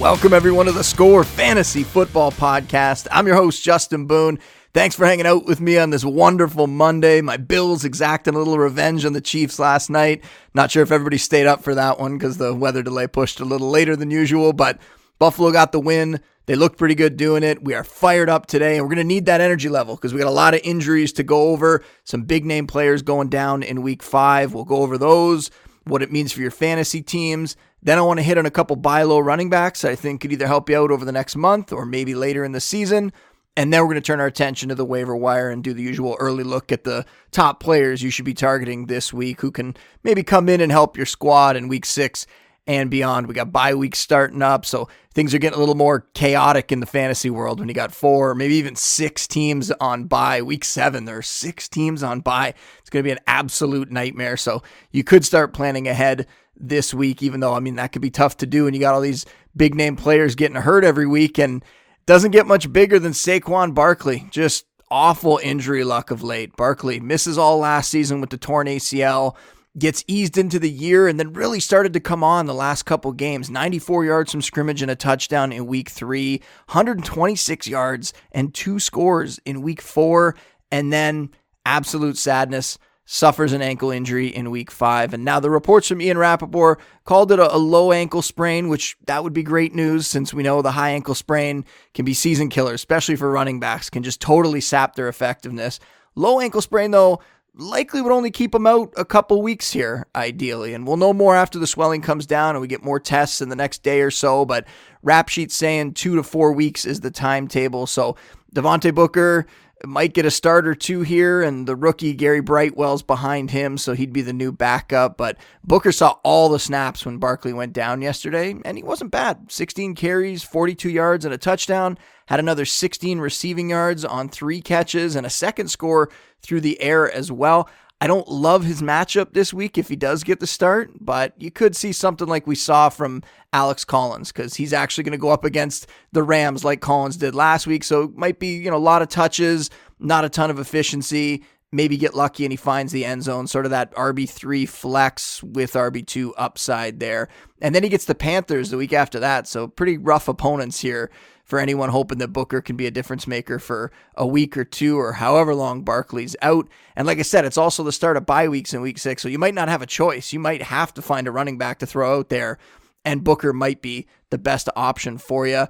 Welcome everyone to the Score Fantasy Football Podcast. I'm your host, Justin Boone. Thanks for hanging out with me on this wonderful Monday. My Bills exacting a little revenge on the Chiefs last night. Not sure if everybody stayed up for that one because the weather delay pushed a little later than usual, but Buffalo got the win. They looked pretty good doing it. We are fired up today, and we're going to need that energy level because we got a lot of injuries to go over. Some big-name players going down in Week 5. We'll go over those, what it means for your fantasy teams. Then I want to hit on a couple buy-low running backs I think could either help you out over the next month or maybe later in the season. And then we're going to turn our attention to the waiver wire and do the usual early look at the top players you should be targeting this week who can maybe come in and help your squad in Week 6. And beyond. We got bye weeks starting up, so things are getting a little more chaotic in the fantasy world when you got 4, maybe even 6 teams on bye. Week 7, there are 6 teams on bye. It's going to be an absolute nightmare, so you could start planning ahead this week, even though, I mean, that could be tough to do, and you got all these big-name players getting hurt every week, and it doesn't get much bigger than Saquon Barkley. Just awful injury luck of late. Barkley misses all last season with the torn ACL, gets eased into the year and then really started to come on the last couple games. 94 yards from scrimmage and a touchdown in Week 3, 126 yards and 2 scores in Week 4, and then absolute sadness, suffers an ankle injury in Week 5. And now the reports from Ian Rappaport called it a low ankle sprain, which that would be great news since we know the high ankle sprain can be season killer, especially for running backs, can just totally sap their effectiveness. Low ankle sprain, though, likely would only keep him out a couple weeks here, ideally. And we'll know more after the swelling comes down and we get more tests in the next day or so. But Rap Sheet's saying 2 to 4 weeks is the timetable. So Devontae Booker might get a start or two here, and the rookie Gary Brightwell's behind him, so he'd be the new backup. But Booker saw all the snaps when Barkley went down yesterday, and he wasn't bad. 16 carries, 42 yards, and a touchdown. Had another 16 receiving yards on 3 catches and a second score through the air as well. I don't love his matchup this week if he does get the start, but you could see something like we saw from Alex Collins because he's actually going to go up against the Rams like Collins did last week. So it might be, a lot of touches, not a ton of efficiency, maybe get lucky and he finds the end zone, sort of that RB3 flex with RB2 upside there. And then he gets the Panthers the week after that. So pretty rough opponents here for anyone hoping that Booker can be a difference maker for a week or two or however long Barkley's out. And like I said, it's also the start of bye weeks in Week 6, so you might not have a choice. You might have to find a running back to throw out there, and Booker might be the best option for you.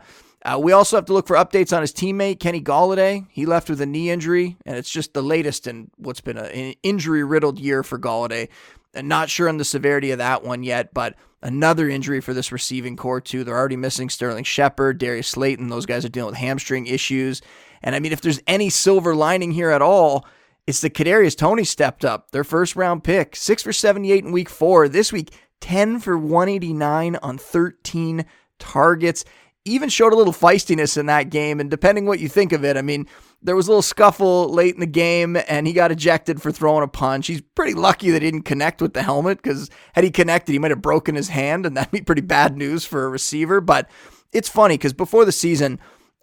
We also have to look for updates on his teammate, Kenny Golladay. He left with a knee injury, and it's just the latest in what's been an injury-riddled year for Golladay. And not sure on the severity of that one yet, but another injury for this receiving core, too. They're already missing Sterling Shepard, Darius Slayton. Those guys are dealing with hamstring issues. And, I mean, if there's any silver lining here at all, it's that Kadarius Toney stepped up. Their first-round pick, 6 for 78 in Week 4. This week, 10 for 189 on 13 targets. Even showed a little feistiness in that game, and depending what you think of it, I mean, there was a little scuffle late in the game, and he got ejected for throwing a punch. He's pretty lucky that he didn't connect with the helmet, because had he connected, he might have broken his hand, and that'd be pretty bad news for a receiver. But it's funny, because before the season,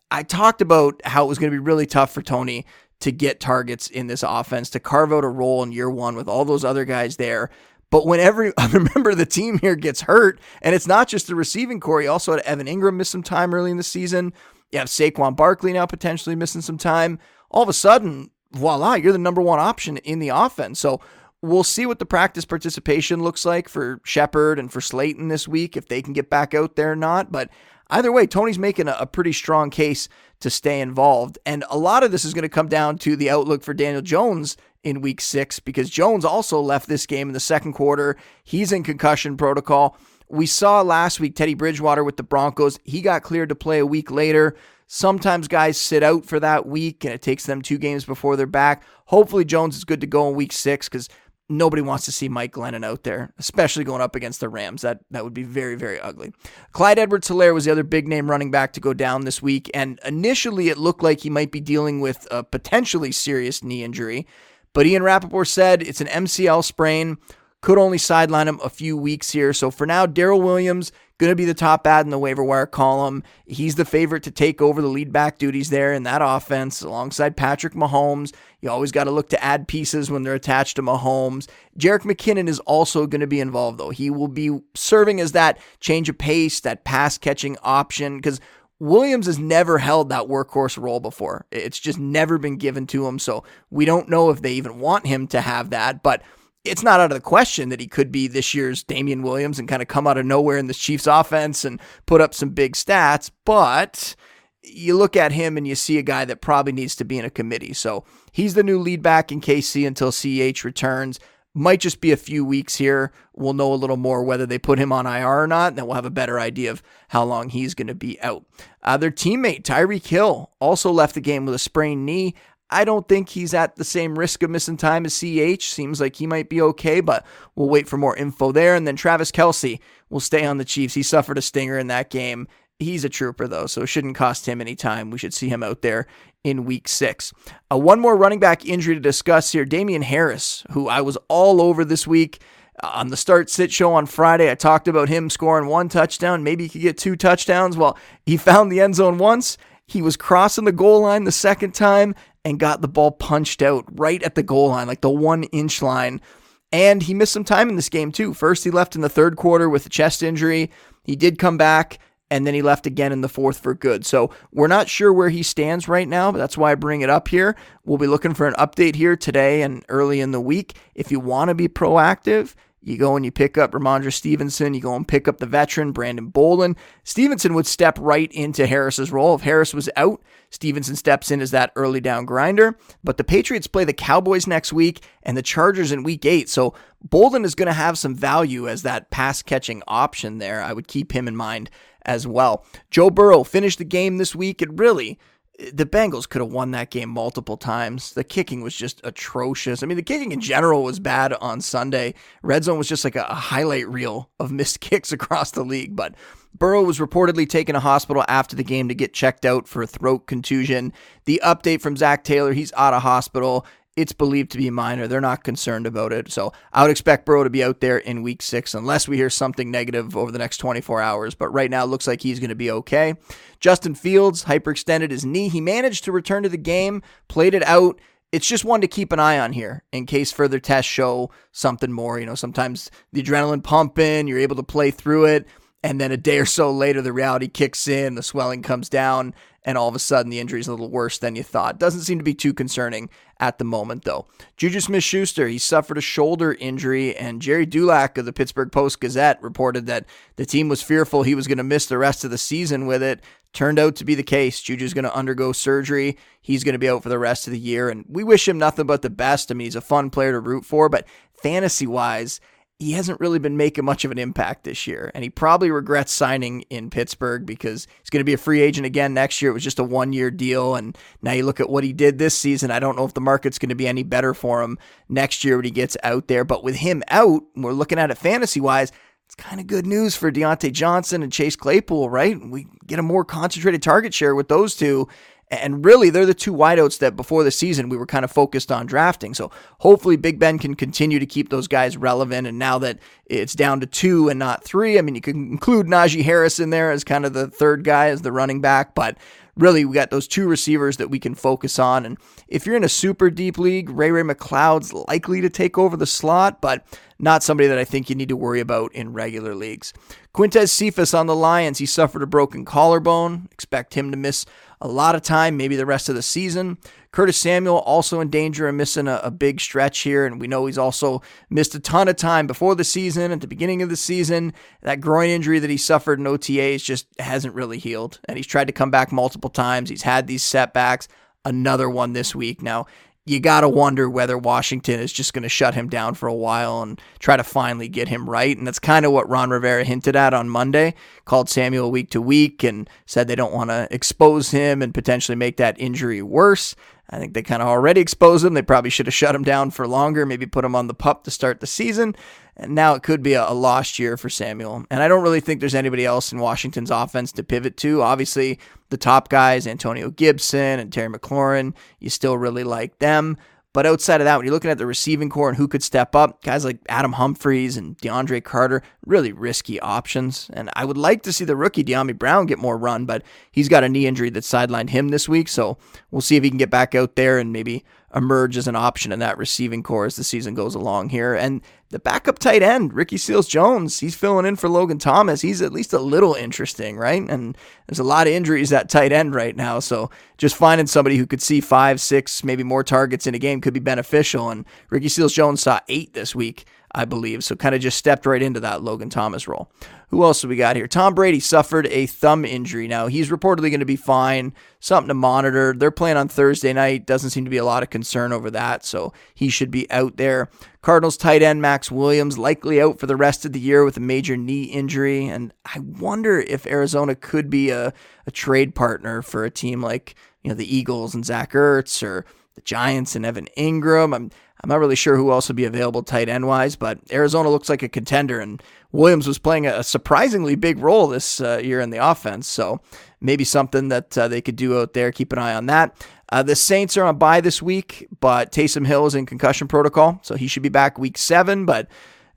I talked about how it was going to be really tough for Toney to get targets in this offense, to carve out a role in year one with all those other guys there. But when every other member of the team here gets hurt, and it's not just the receiving core, you also had Evan Ingram miss some time early in the season. You have Saquon Barkley now potentially missing some time. All of a sudden, voila, you're the number one option in the offense. So we'll see what the practice participation looks like for Shepard and for Slayton this week, if they can get back out there or not. But either way, Toney's making a pretty strong case to stay involved. And a lot of this is going to come down to the outlook for Daniel Jones in Week 6, because Jones also left this game in the second quarter. He's in concussion protocol. We saw last week Teddy Bridgewater with the Broncos. He got cleared to play a week later. Sometimes guys sit out for that week, and it takes them 2 games before they're back. Hopefully Jones is good to go in Week 6, because nobody wants to see Mike Glennon out there, especially going up against the Rams. That would be very, very ugly. Clyde Edwards-Helaire was the other big-name running back to go down this week, and initially it looked like he might be dealing with a potentially serious knee injury. But Ian Rappaport said it's an MCL sprain, could only sideline him a few weeks here. So for now, Darrell Williams, going to be the top ad in the waiver wire column. He's the favorite to take over the lead back duties there in that offense alongside Patrick Mahomes. You always got to look to add pieces when they're attached to Mahomes. Jerick McKinnon is also going to be involved, though. He will be serving as that change of pace, that pass-catching option, because Williams has never held that workhorse role before. It's just never been given to him, so we don't know if they even want him to have that, but it's not out of the question that he could be this year's Damian Williams and kind of come out of nowhere in this Chiefs offense and put up some big stats, but you look at him and you see a guy that probably needs to be in a committee, so he's the new lead back in KC until CH returns. Might just be a few weeks here. We'll know a little more whether they put him on IR or not, and then we'll have a better idea of how long he's going to be out. Their teammate, Tyreek Hill, also left the game with a sprained knee. I don't think he's at the same risk of missing time as CH. Seems like he might be okay, but we'll wait for more info there. And then Travis Kelce will stay on the Chiefs. He suffered a stinger in that game. He's a trooper, though, so it shouldn't cost him any time. We should see him out there in week 6. One more running back injury to discuss here. Damien Harris, who I was all over this week on the Start Sit show on Friday. I talked about him scoring 1 touchdown. Maybe he could get 2 touchdowns. Well, he found the end zone once. He was crossing the goal line the second time and got the ball punched out right at the goal line, like the 1-inch line. And he missed some time in this game, too. First, he left in the third quarter with a chest injury. He did come back, and then he left again in the fourth for good. So we're not sure where he stands right now, but that's why I bring it up here. We'll be looking for an update here today and early in the week. If you want to be proactive, you go and you pick up Rhamondre Stevenson. You go and pick up the veteran, Brandon Bolden. Stevenson would step right into Harris's role. If Harris was out, Stevenson steps in as that early down grinder. But the Patriots play the Cowboys next week and the Chargers in week 8. So Bolden is going to have some value as that pass-catching option there. I would keep him in mind as well. Joe Burrow finished the game this week, and really, the Bengals could have won that game multiple times. The kicking was just atrocious. I mean, the kicking in general was bad on Sunday. Red Zone was just like a highlight reel of missed kicks across the league, but Burrow was reportedly taken to hospital after the game to get checked out for a throat contusion. The update from Zach Taylor, he's out of hospital. It's believed to be minor. They're not concerned about it. So I would expect Burrow to be out there in week 6 unless we hear something negative over the next 24 hours. But right now, it looks like he's going to be okay. Justin Fields hyperextended his knee. He managed to return to the game, played it out. It's just one to keep an eye on here in case further tests show something more. You know, sometimes the adrenaline pumping, you're able to play through it. And then a day or so later, the reality kicks in, the swelling comes down, and all of a sudden the injury is a little worse than you thought. Doesn't seem to be too concerning at the moment, though. Juju Smith-Schuster, he suffered a shoulder injury, and Jerry Dulac of the Pittsburgh Post-Gazette reported that the team was fearful he was going to miss the rest of the season with it. Turned out to be the case. Juju's going to undergo surgery. He's going to be out for the rest of the year, and we wish him nothing but the best. I mean, he's a fun player to root for, but fantasy-wise, he hasn't really been making much of an impact this year, and he probably regrets signing in Pittsburgh because he's going to be a free agent again next year. It was just a 1-year deal, and now you look at what he did this season. I don't know if the market's going to be any better for him next year when he gets out there, but with him out, we're looking at it fantasy-wise. It's kind of good news for Deontay Johnson and Chase Claypool, right? We get a more concentrated target share with those two. And really, they're the two wideouts that before the season we were kind of focused on drafting. So hopefully Big Ben can continue to keep those guys relevant. And now that it's down to 2 and not 3, I mean, you can include Najee Harris in there as kind of the third guy as the running back. But really, we got those 2 receivers that we can focus on. And if you're in a super deep league, Ray-Ray McCloud's likely to take over the slot, but not somebody that I think you need to worry about in regular leagues. Quintez Cephas on the Lions, he suffered a broken collarbone. Expect him to miss a lot of time, maybe the rest of the season. Curtis Samuel also in danger of missing a big stretch here, and we know he's also missed a ton of time before the season, at the beginning of the season. That groin injury that he suffered in OTAs just hasn't really healed, and he's tried to come back multiple times. He's had these setbacks, another one this week. Now, you got to wonder whether Washington is just going to shut him down for a while and try to finally get him right. And that's kind of what Ron Rivera hinted at on Monday, called Samuel week to week and said they don't want to expose him and potentially make that injury worse. I think they kind of already exposed him. They probably should have shut him down for longer, maybe put him on the PUP to start the season. And now it could be a lost year for Samuel. And I don't really think there's anybody else in Washington's offense to pivot to. Obviously, the top guys, Antonio Gibson and Terry McLaurin, you still really like them. But outside of that, when you're looking at the receiving core and who could step up, guys like Adam Humphries and DeAndre Carter, really risky options. And I would like to see the rookie De'Ami Brown get more run, but he's got a knee injury that sidelined him this week. So we'll see if he can get back out there and maybe emerge as an option in that receiving core as the season goes along here. And the backup tight end, Ricky Seals-Jones, he's filling in for Logan Thomas. He's at least a little interesting, right? And there's a lot of injuries at tight end right now. So just finding somebody who could see 5, 6, maybe more targets in a game could be beneficial. And Ricky Seals-Jones saw 8 this week, I believe. So kind of just stepped right into that Logan Thomas role. Who else do we got here? Tom Brady suffered a thumb injury. Now, he's reportedly going to be fine. Something to monitor. They're playing on Thursday night. Doesn't seem to be a lot of concern over that. So he should be out there. Cardinals tight end Max Williams likely out for the rest of the year with a major knee injury. And I wonder if Arizona could be a trade partner for a team like, you know, the Eagles and Zach Ertz or the Giants and Evan Ingram. I'm not really sure who else would be available tight end-wise, but Arizona looks like a contender, and Williams was playing a surprisingly big role this year in the offense, so maybe something that they could do out there. Keep an eye on that. The Saints are on bye this week, but Taysom Hill is in concussion protocol, so he should be back week 7, but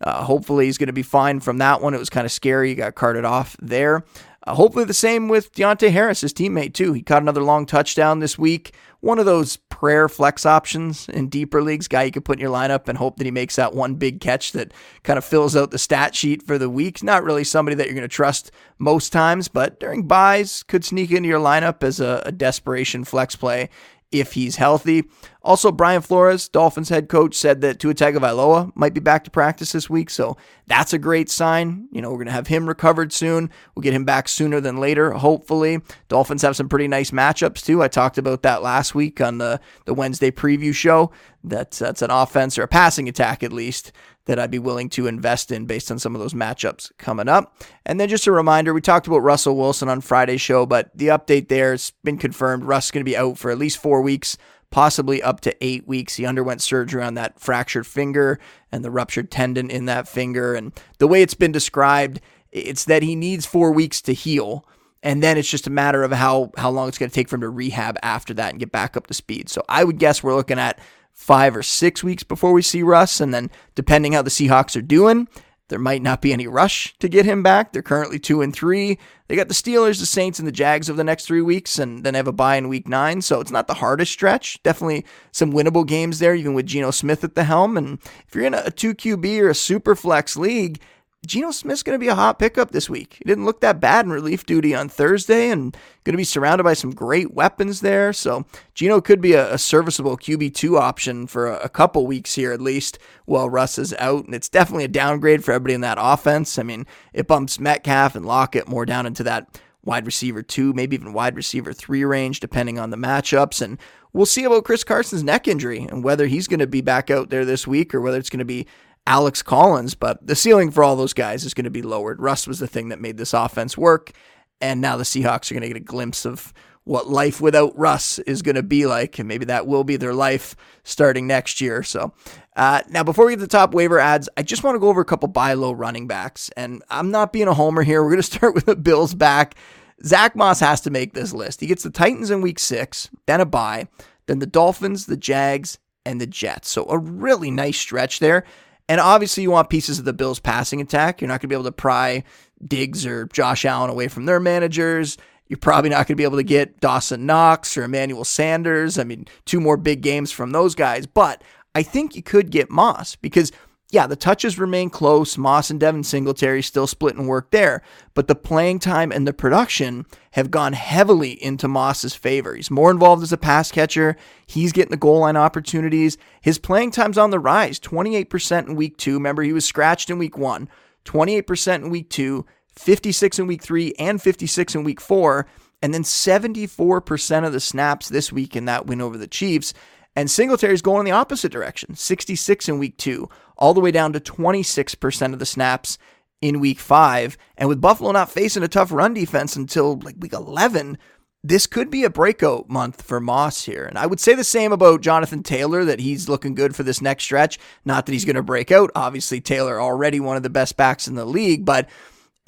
hopefully he's going to be fine from that one. It was kind of scary. He got carted off there. Hopefully the same with Deontay Harris, his teammate, too. He caught another long touchdown this week. One of those prayer flex options in deeper leagues, guy you can put in your lineup and hope that he makes that one big catch that kind of fills out the stat sheet for the week. Not really somebody that you're going to trust most times, but during buys could sneak into your lineup as a desperation flex play if he's healthy. Also, Brian Flores, Dolphins head coach, said that Tua Tagovailoa might be back to practice this week, so that's a great sign. You know, we're going to have him recovered soon. We'll get him back sooner than later, hopefully. Dolphins have some pretty nice matchups, too. I talked about that last week on the Wednesday preview show. That's an offense or a passing attack, at least, that I'd be willing to invest in based on some of those matchups coming up. And then just a reminder, we talked about Russell Wilson on Friday's show, but the update there has been confirmed. Russ is going to be out for at least 4 weeks, possibly up to 8 weeks. He underwent surgery on that fractured finger and the ruptured tendon in that finger. And the way it's been described, it's that he needs 4 weeks to heal. And then it's just a matter of how long it's going to take for him to rehab after that and get back up to speed. So I would guess we're looking at 5 or 6 weeks before we see Russ. And then depending how the Seahawks are doing, there might not be any rush to get him back. They're currently 2-3. They got the Steelers, the Saints, and the Jags over the next 3 weeks, and then have a bye in week 9. So it's not the hardest stretch. Definitely some winnable games there, even with Geno Smith at the helm. And if you're in a 2QB or a super flex league, Geno Smith's going to be a hot pickup this week. He didn't look that bad in relief duty on Thursday and going to be surrounded by some great weapons there. So Geno could be a serviceable QB2 option for a couple weeks here at least while Russ is out. And it's definitely a downgrade for everybody in that offense. I mean, it bumps Metcalf and Lockett more down into that wide receiver 2, maybe even wide receiver 3 range, depending on the matchups. And we'll see about Chris Carson's neck injury and whether he's going to be back out there this week or whether it's going to be Alex Collins, but the ceiling for all those guys is going to be lowered. Russ was the thing that made this offense work, and now the Seahawks are going to get a glimpse of what life without Russ is going to be like, and maybe that will be their life starting next year. So now before we get to the top waiver ads, I just want to go over a couple buy low running backs, and I'm not being a homer here. We're going to start with the Bills back. Zach Moss has to make this list. He gets the Titans in week 6, then a bye, then the Dolphins, the Jags, and the Jets. So a really nice stretch there. And obviously you want pieces of the Bills passing attack. You're not going to be able to pry Diggs or Josh Allen away from their managers. You're probably not going to be able to get Dawson Knox or Emmanuel Sanders. I mean, 2 more big games from those guys. But I think you could get Moss because, yeah, the touches remain close. Moss and Devin Singletary still splitting work there. But the playing time and the production have gone heavily into Moss's favor. He's more involved as a pass catcher. He's getting the goal line opportunities. His playing time's on the rise, 28% in week 2. Remember, he was scratched in week 1, 28% in week 2, 56 in week 3, and 56 in week 4, and then 74% of the snaps this week in that win over the Chiefs. And Singletary's going in the opposite direction, 66 in week 2, all the way down to 26% of the snaps in week 5. And with Buffalo not facing a tough run defense until like week 11, this could be a breakout month for Moss here. And I would say the same about Jonathan Taylor, that he's looking good for this next stretch. Not that he's going to break out. Obviously, Taylor already one of the best backs in the league, but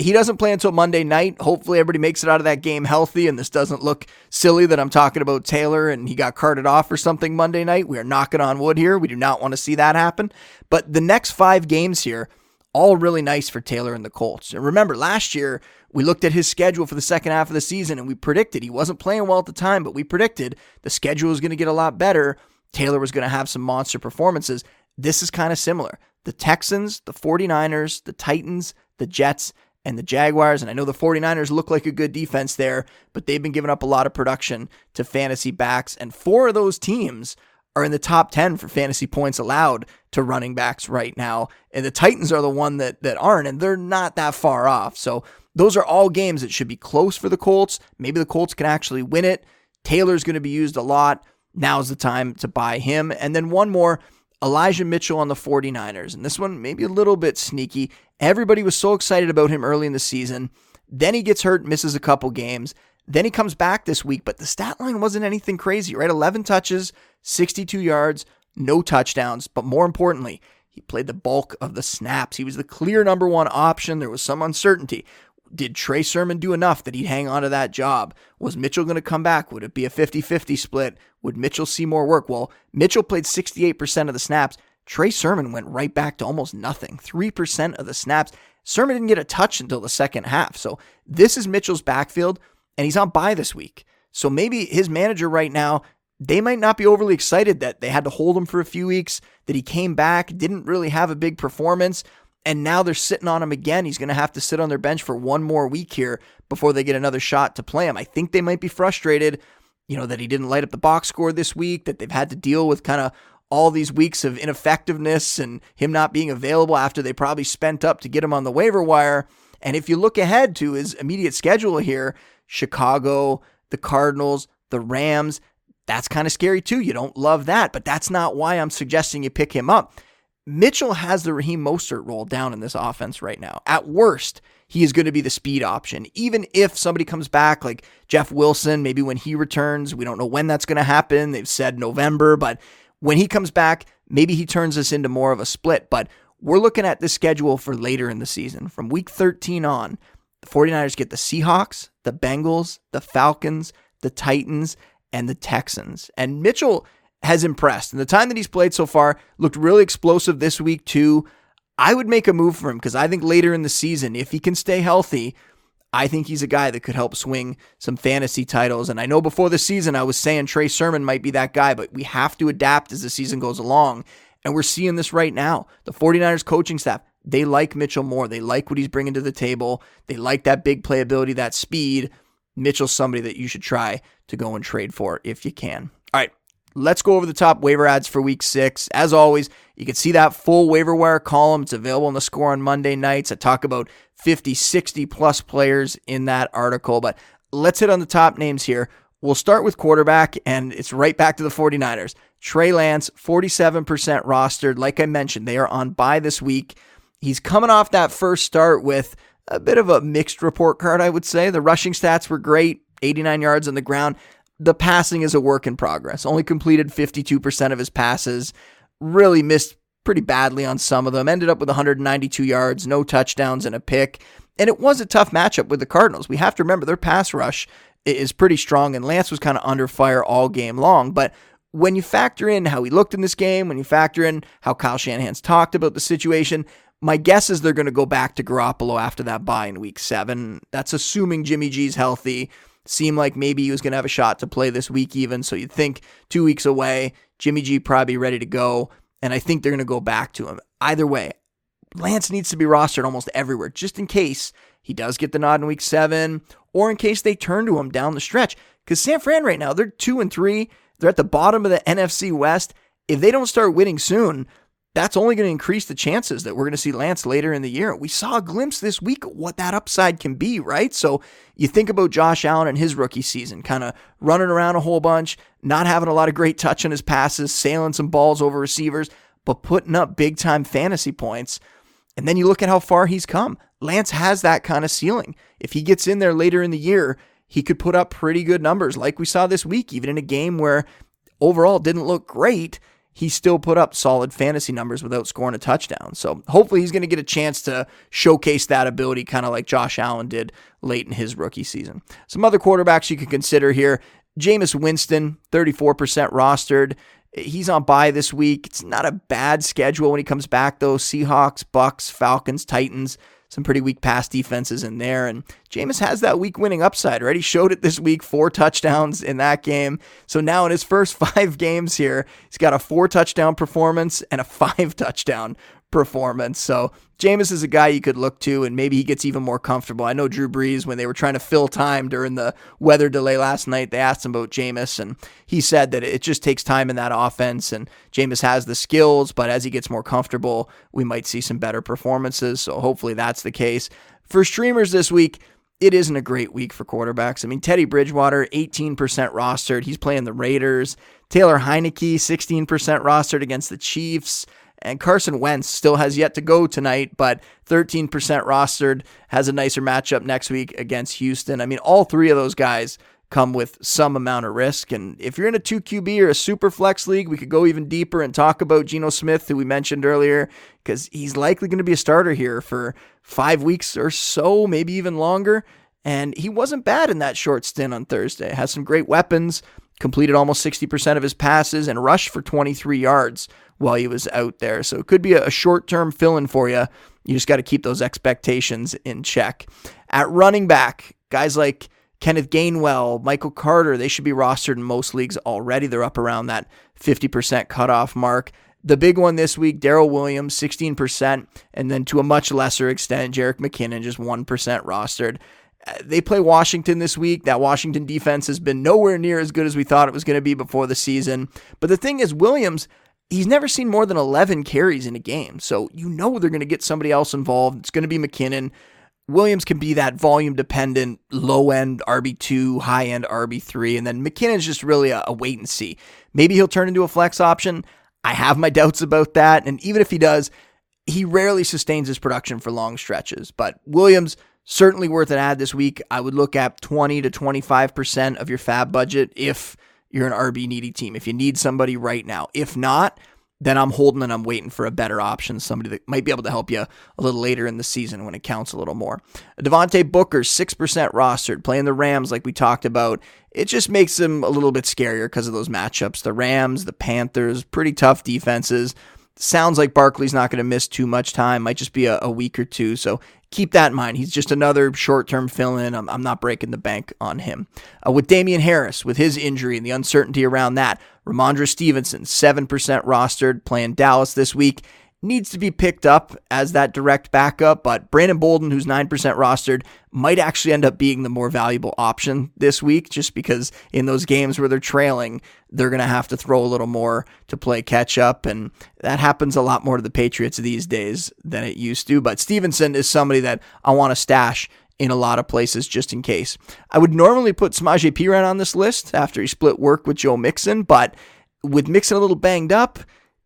He doesn't play until Monday night. Hopefully everybody makes it out of that game healthy, and this doesn't look silly that I'm talking about Taylor and he got carted off or something Monday night. We are knocking on wood here. We do not want to see that happen. But the next 5 games here, all really nice for Taylor and the Colts. And remember, last year, we looked at his schedule for the second half of the season, and we predicted, he wasn't playing well at the time, but we predicted the schedule was going to get a lot better. Taylor was going to have some monster performances. This is kind of similar. The Texans, the 49ers, the Titans, the Jets, and the Jaguars. And I know the 49ers look like a good defense there, but they've been giving up a lot of production to fantasy backs. And 4 of those teams are in the top 10 for fantasy points allowed to running backs right now. And the Titans are the one that aren't, and they're not that far off. So those are all games that should be close for the Colts. Maybe the Colts can actually win it. Taylor's going to be used a lot. Now's the time to buy him. And then one more, Elijah Mitchell on the 49ers. And this one may be a little bit sneaky. Everybody was so excited about him early in the season. Then he gets hurt, misses a couple games. Then he comes back this week, but the stat line wasn't anything crazy, right? 11 touches, 62 yards, no touchdowns. But more importantly, he played the bulk of the snaps. He was the clear number one option. There was some uncertainty. Did Trey Sermon do enough that he'd hang on to that job? Was Mitchell going to come back? Would it be a 50-50 split? Would Mitchell see more work? Well, Mitchell played 68% of the snaps. Trey Sermon went right back to almost nothing, 3% of the snaps. Sermon didn't get a touch until the second half. So this is Mitchell's backfield, and he's on bye this week. So maybe his manager right now, they might not be overly excited that they had to hold him for a few weeks, that he came back, didn't really have a big performance, and now they're sitting on him again. He's going to have to sit on their bench for one more week here before they get another shot to play him. I think they might be frustrated, that he didn't light up the box score this week, that they've had to deal with kind of all these weeks of ineffectiveness and him not being available after they probably spent up to get him on the waiver wire. And if you look ahead to his immediate schedule here, Chicago, the Cardinals, the Rams, that's kind of scary too. You don't love that, but that's not why I'm suggesting you pick him up. Mitchell has the Raheem Mostert role down in this offense right now. At worst, he is going to be the speed option. Even if somebody comes back like Jeff Wilson, maybe when he returns, we don't know when that's going to happen. They've said November, but when he comes back, maybe he turns this into more of a split. But we're looking at this schedule for later in the season. From week 13 on, the 49ers get the Seahawks, the Bengals, the Falcons, the Titans, and the Texans. And Mitchell has impressed. And the time that he's played so far looked really explosive this week too. I would make a move for him because I think later in the season, if he can stay healthy, I think he's a guy that could help swing some fantasy titles. And I know before the season, I was saying Trey Sermon might be that guy, but we have to adapt as the season goes along. And we're seeing this right now. The 49ers coaching staff, they like Mitchell more. They like what he's bringing to the table. They like that big playability, that speed. Mitchell's somebody that you should try to go and trade for if you can. All right. Let's go over the top waiver ads for week 6. As always, you can see that full waiver wire column. It's available on The Score on Monday nights. I talk about 50, 60 plus players in that article, but let's hit on the top names here. We'll start with quarterback, and it's right back to the 49ers. Trey Lance, 47% rostered. Like I mentioned, they are on bye this week. He's coming off that first start with a bit of a mixed report card, I would say. The rushing stats were great, 89 yards on the ground. The passing is a work in progress. Only completed 52% of his passes. Really missed pretty badly on some of them. Ended up with 192 yards, no touchdowns, and a pick. And it was a tough matchup with the Cardinals. We have to remember their pass rush is pretty strong, and Lance was kind of under fire all game long. But when you factor in how he looked in this game, when you factor in how Kyle Shanahan's talked about the situation, my guess is they're going to go back to Garoppolo after that bye in week 7. That's assuming Jimmy G's healthy. Seemed like maybe he was going to have a shot to play this week even. So you'd think 2 weeks away, Jimmy G probably ready to go. And I think they're going to go back to him. Either way, Lance needs to be rostered almost everywhere, just in case he does get the nod in week 7 or in case they turn to him down the stretch. Because San Fran right now, they're 2-3. They're at the bottom of the NFC West. If they don't start winning soon, that's only going to increase the chances that we're going to see Lance later in the year. We saw a glimpse this week of what that upside can be, right? So you think about Josh Allen and his rookie season, kind of running around a whole bunch, not having a lot of great touch on his passes, sailing some balls over receivers, but putting up big-time fantasy points. And then you look at how far he's come. Lance has that kind of ceiling. If he gets in there later in the year, he could put up pretty good numbers like we saw this week, even in a game where overall didn't look great. he still put up solid fantasy numbers without scoring a touchdown. So hopefully he's going to get a chance to showcase that ability, kind of like Josh Allen did late in his rookie season. Some other quarterbacks you can consider here. Jameis Winston, 34% rostered. He's on bye this week. It's not a bad schedule when he comes back, though. Seahawks, Bucks, Falcons, Titans. Some pretty weak pass defenses in there. And Jameis has that week winning upside, right? He showed it this week, 4 touchdowns in that game. So now in his first 5 games here, he's got a 4-touchdown performance and a 5-touchdown performance. So Jameis is a guy you could look to, and maybe he gets even more comfortable. I know Drew Brees, when they were trying to fill time during the weather delay last night, they asked him about Jameis, and he said that it just takes time in that offense, and Jameis has the skills, but as he gets more comfortable, we might see some better performances. So hopefully that's the case. For streamers this week, it isn't a great week for quarterbacks. I mean, Teddy Bridgewater, 18% rostered. He's playing the Raiders. Taylor Heineke, 16% rostered against the Chiefs. And Carson Wentz still has yet to go tonight, but 13% rostered, has a nicer matchup next week against Houston. I mean, all three of those guys come with some amount of risk. And if you're in a 2QB or a super flex league, we could go even deeper and talk about Geno Smith, who we mentioned earlier, because he's likely going to be a starter here for 5 weeks or so, maybe even longer. And he wasn't bad in that short stint on Thursday. Has some great weapons, completed almost 60% of his passes, and rushed for 23 yards while he was out there. So it could be a short-term fill-in for you. You just got to keep those expectations in check. At running back, guys like Kenneth Gainwell, Michael Carter, they should be rostered in most leagues already. They're up around that 50% cutoff mark. The big one this week, Darrell Williams, 16%, and then to a much lesser extent, Jerick McKinnon, just 1% rostered. They play Washington this week. That Washington defense has been nowhere near as good as we thought it was going to be before the season. But the thing is, Williams, he's never seen more than 11 carries in a game. So you know they're going to get somebody else involved. It's going to be McKinnon. Williams can be that volume-dependent, low-end RB2, high-end RB3. And then McKinnon's just really a wait-and-see. Maybe he'll turn into a flex option. I have my doubts about that. And even if he does, he rarely sustains his production for long stretches. But Williams, certainly worth an ad this week. I would look at 20 to 25% of your fab budget if you're an RB needy team, if you need somebody right now. If not, then I'm holding and I'm waiting for a better option, somebody that might be able to help you a little later in the season when it counts a little more. Devontae Booker, 6% rostered, playing the Rams like we talked about. It just makes him a little bit scarier because of those matchups. The Rams, the Panthers, pretty tough defenses. Sounds like Barkley's not going to miss too much time. Might just be a week or two. So keep that in mind. He's just another short-term fill-in. I'm not breaking the bank on him. With Damien Harris, with his injury and the uncertainty around that, Rhamondre Stevenson, 7% rostered, playing Dallas this week. Needs to be picked up as that direct backup, but Brandon Bolden, who's 9% rostered, might actually end up being the more valuable option this week, just because in those games where they're trailing, they're going to have to throw a little more to play catch up, and that happens a lot more to the Patriots these days than it used to. But Stevenson is somebody that I want to stash in a lot of places just in case. I would normally put Samaje Perine on this list after he split work with Joe Mixon, but with Mixon a little banged up,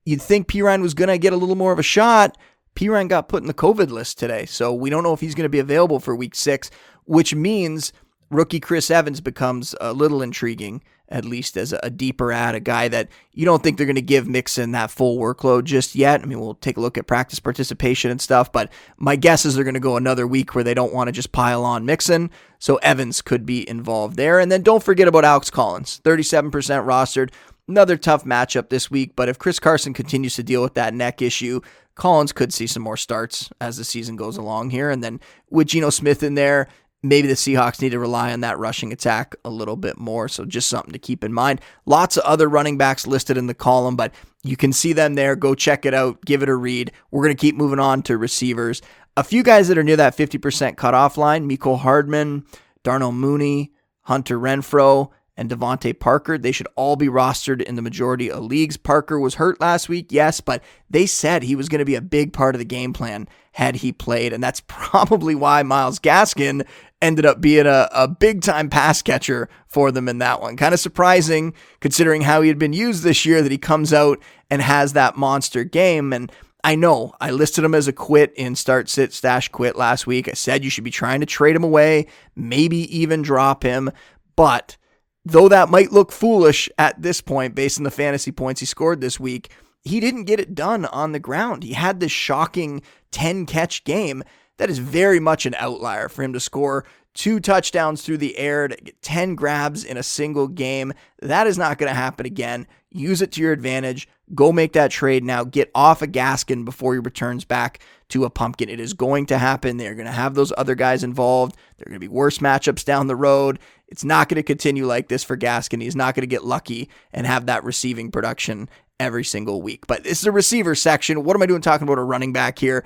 you'd think Perine was going to get a little more of a shot. Perine got put in the COVID list today, so we don't know if he's going to be available for week 6, which means rookie Chris Evans becomes a little intriguing, at least as a deeper ad, a guy that you don't think they're going to give Mixon that full workload just yet. I mean, we'll take a look at practice participation and stuff, but my guess is they're going to go another week where they don't want to just pile on Mixon, so Evans could be involved there. And then don't forget about Alex Collins, 37% rostered. Another tough matchup this week, but if Chris Carson continues to deal with that neck issue, Collins could see some more starts as the season goes along here. And then with Geno Smith in there, maybe the Seahawks need to rely on that rushing attack a little bit more. So just something to keep in mind. Lots of other running backs listed in the column, but you can see them there. Go check it out. Give it a read. We're going to keep moving on to receivers. A few guys that are near that 50% cutoff line, Mecole Hardman, Darnell Mooney, Hunter Renfrow, and Devontae Parker. They should all be rostered in the majority of leagues. Parker was hurt last week, yes, but they said he was going to be a big part of the game plan had he played, and that's probably why Myles Gaskin ended up being a big-time pass catcher for them in that one. Kind of surprising, considering how he had been used this year, that he comes out and has that monster game. And I know I listed him as a quit in Start, Sit, Stash, Quit last week. I said you should be trying to trade him away, maybe even drop him, but though that might look foolish at this point based on the fantasy points he scored this week, he didn't get it done on the ground. He had this shocking 10-catch game. That is very much an outlier for him to score 2 touchdowns through the air, to get 10 grabs in a single game. That is not going to happen again. Use it to your advantage. Go make that trade now. Get off of Gaskin before he returns back to a pumpkin. It is going to happen. They're going to have those other guys involved. They're going to be worse matchups down the road. It's not going to continue like this for Gaskin. He's not going to get lucky and have that receiving production every single week. But this is a receiver section. What am I doing talking about a running back here?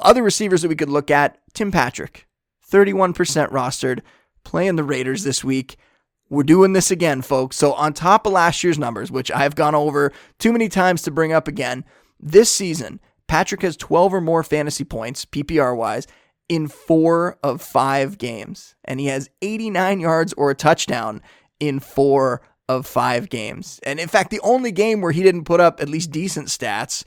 Other receivers that we could look at, Tim Patrick, 31% rostered, playing the Raiders this week. We're doing this again, folks. So on top of last year's numbers, which I've gone over too many times to bring up again, this season, Patrick has 12 or more fantasy points, PPR-wise, in 4 of 5 games. And he has 89 yards or a touchdown in 4 of 5 games. And in fact, the only game where he didn't put up at least decent stats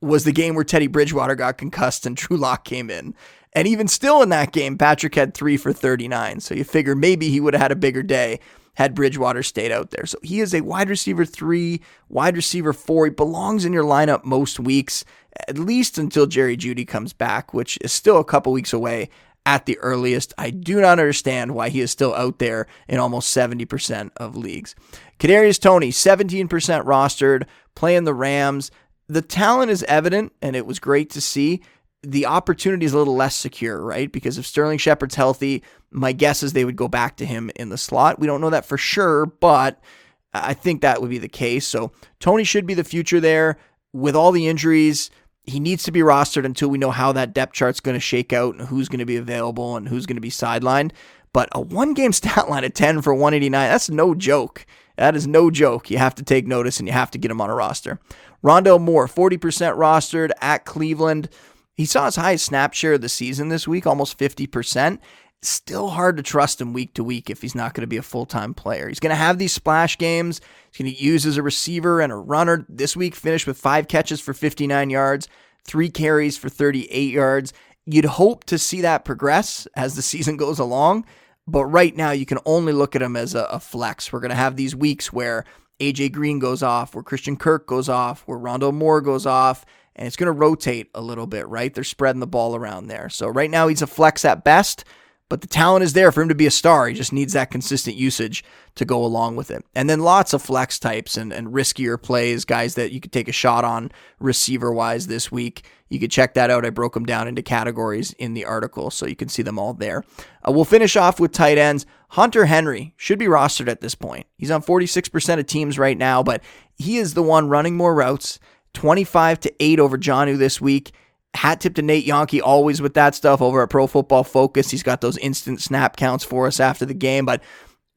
was the game where Teddy Bridgewater got concussed and Drew Lock came in. And even still in that game, Patrick had 3 for 39. So you figure maybe he would have had a bigger day had Bridgewater stayed out there. So he is a wide receiver 3, wide receiver 4. He belongs in your lineup most weeks, at least until Jerry Jeudy comes back, which is still a couple weeks away at the earliest. I do not understand why he is still out there in almost 70% of leagues. Kadarius Toney, 17% rostered, playing the Rams. The talent is evident, and it was great to see. The opportunity is a little less secure, right? Because if Sterling Shepard's healthy, my guess is they would go back to him in the slot. We don't know that for sure, but I think that would be the case. So Toney should be the future there. With all the injuries, he needs to be rostered until we know how that depth chart's going to shake out and who's going to be available and who's going to be sidelined. But a one-game stat line of 10 for 189, that's no joke. That is no joke. You have to take notice and you have to get him on a roster. Rondale Moore, 40% rostered at Cleveland. He saw his highest snap share of the season this week, almost 50%. Still hard to trust him week to week if he's not going to be a full-time player. He's going to have these splash games. He's going to use as a receiver and a runner. This week finished with 5 catches for 59 yards, 3 carries for 38 yards. You'd hope to see that progress as the season goes along. But right now, you can only look at him as a flex. We're going to have these weeks where A.J. Green goes off, where Christian Kirk goes off, where Rondale Moore goes off, and it's going to rotate a little bit, right? They're spreading the ball around there. So right now, he's a flex at best, but the talent is there for him to be a star. He just needs that consistent usage to go along with it. And then lots of flex types and riskier plays, guys that you could take a shot on receiver-wise this week. You could check that out. I broke them down into categories in the article, so you can see them all there. We'll finish off with tight ends. Hunter Henry should be rostered at this point. He's on 46% of teams right now, but he is the one running more routes, 25-8 over Jonnu this week. Hat tip to Nate Yonke, always with that stuff over at Pro Football Focus. He's got those instant snap counts for us after the game, but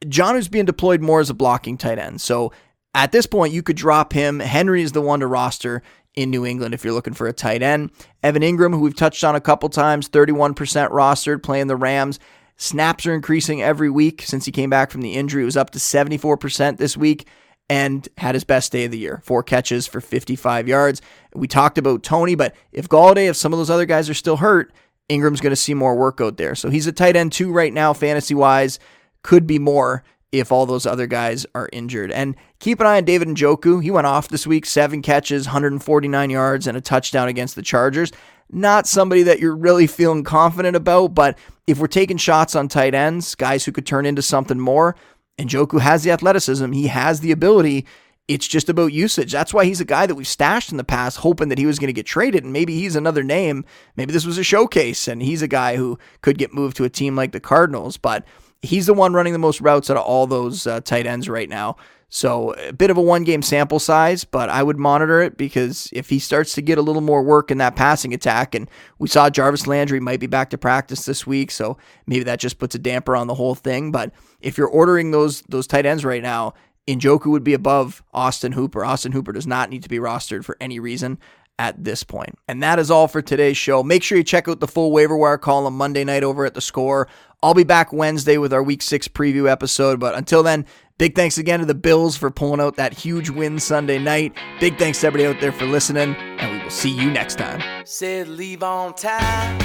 Jonnu's being deployed more as a blocking tight end. So at this point, you could drop him. Henry is the one to roster in New England if you're looking for a tight end. Evan Ingram, who we've touched on a couple times, 31% rostered, playing the Rams. Snaps are increasing every week since he came back from the injury. It was up to 74% this week and had his best day of the year. 4 catches for 55 yards. We talked about Toney, but if Golladay, if some of those other guys are still hurt, Ingram's going to see more work out there. So he's a tight end too right now, fantasy-wise. Could be more if all those other guys are injured. And keep an eye on David Njoku. He went off this week, 7 catches, 149 yards, and a touchdown against the Chargers. Not somebody that you're really feeling confident about, but if we're taking shots on tight ends, guys who could turn into something more, Njoku has the athleticism. He has the ability. It's just about usage. That's why he's a guy that we've stashed in the past, hoping that he was going to get traded, and maybe he's another name. Maybe this was a showcase, and he's a guy who could get moved to a team like the Cardinals, but he's the one running the most routes out of all those tight ends right now. So a bit of a one-game sample size, but I would monitor it because if he starts to get a little more work in that passing attack, and we saw Jarvis Landry might be back to practice this week, so maybe that just puts a damper on the whole thing. But if you're ordering those tight ends right now, Njoku would be above Austin Hooper. Austin Hooper does not need to be rostered for any reason at this point. And that is all for today's show. Make sure you check out the full waiver wire column Monday night over at The Score. I'll be back Wednesday with our Week 6 preview episode, but until then, big thanks again to the Bills for pulling out that huge win Sunday night. Big thanks to everybody out there for listening, and we will see you next time. Said leave on time,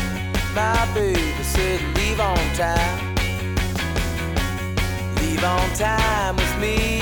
my baby said leave on time. Leave long time with me.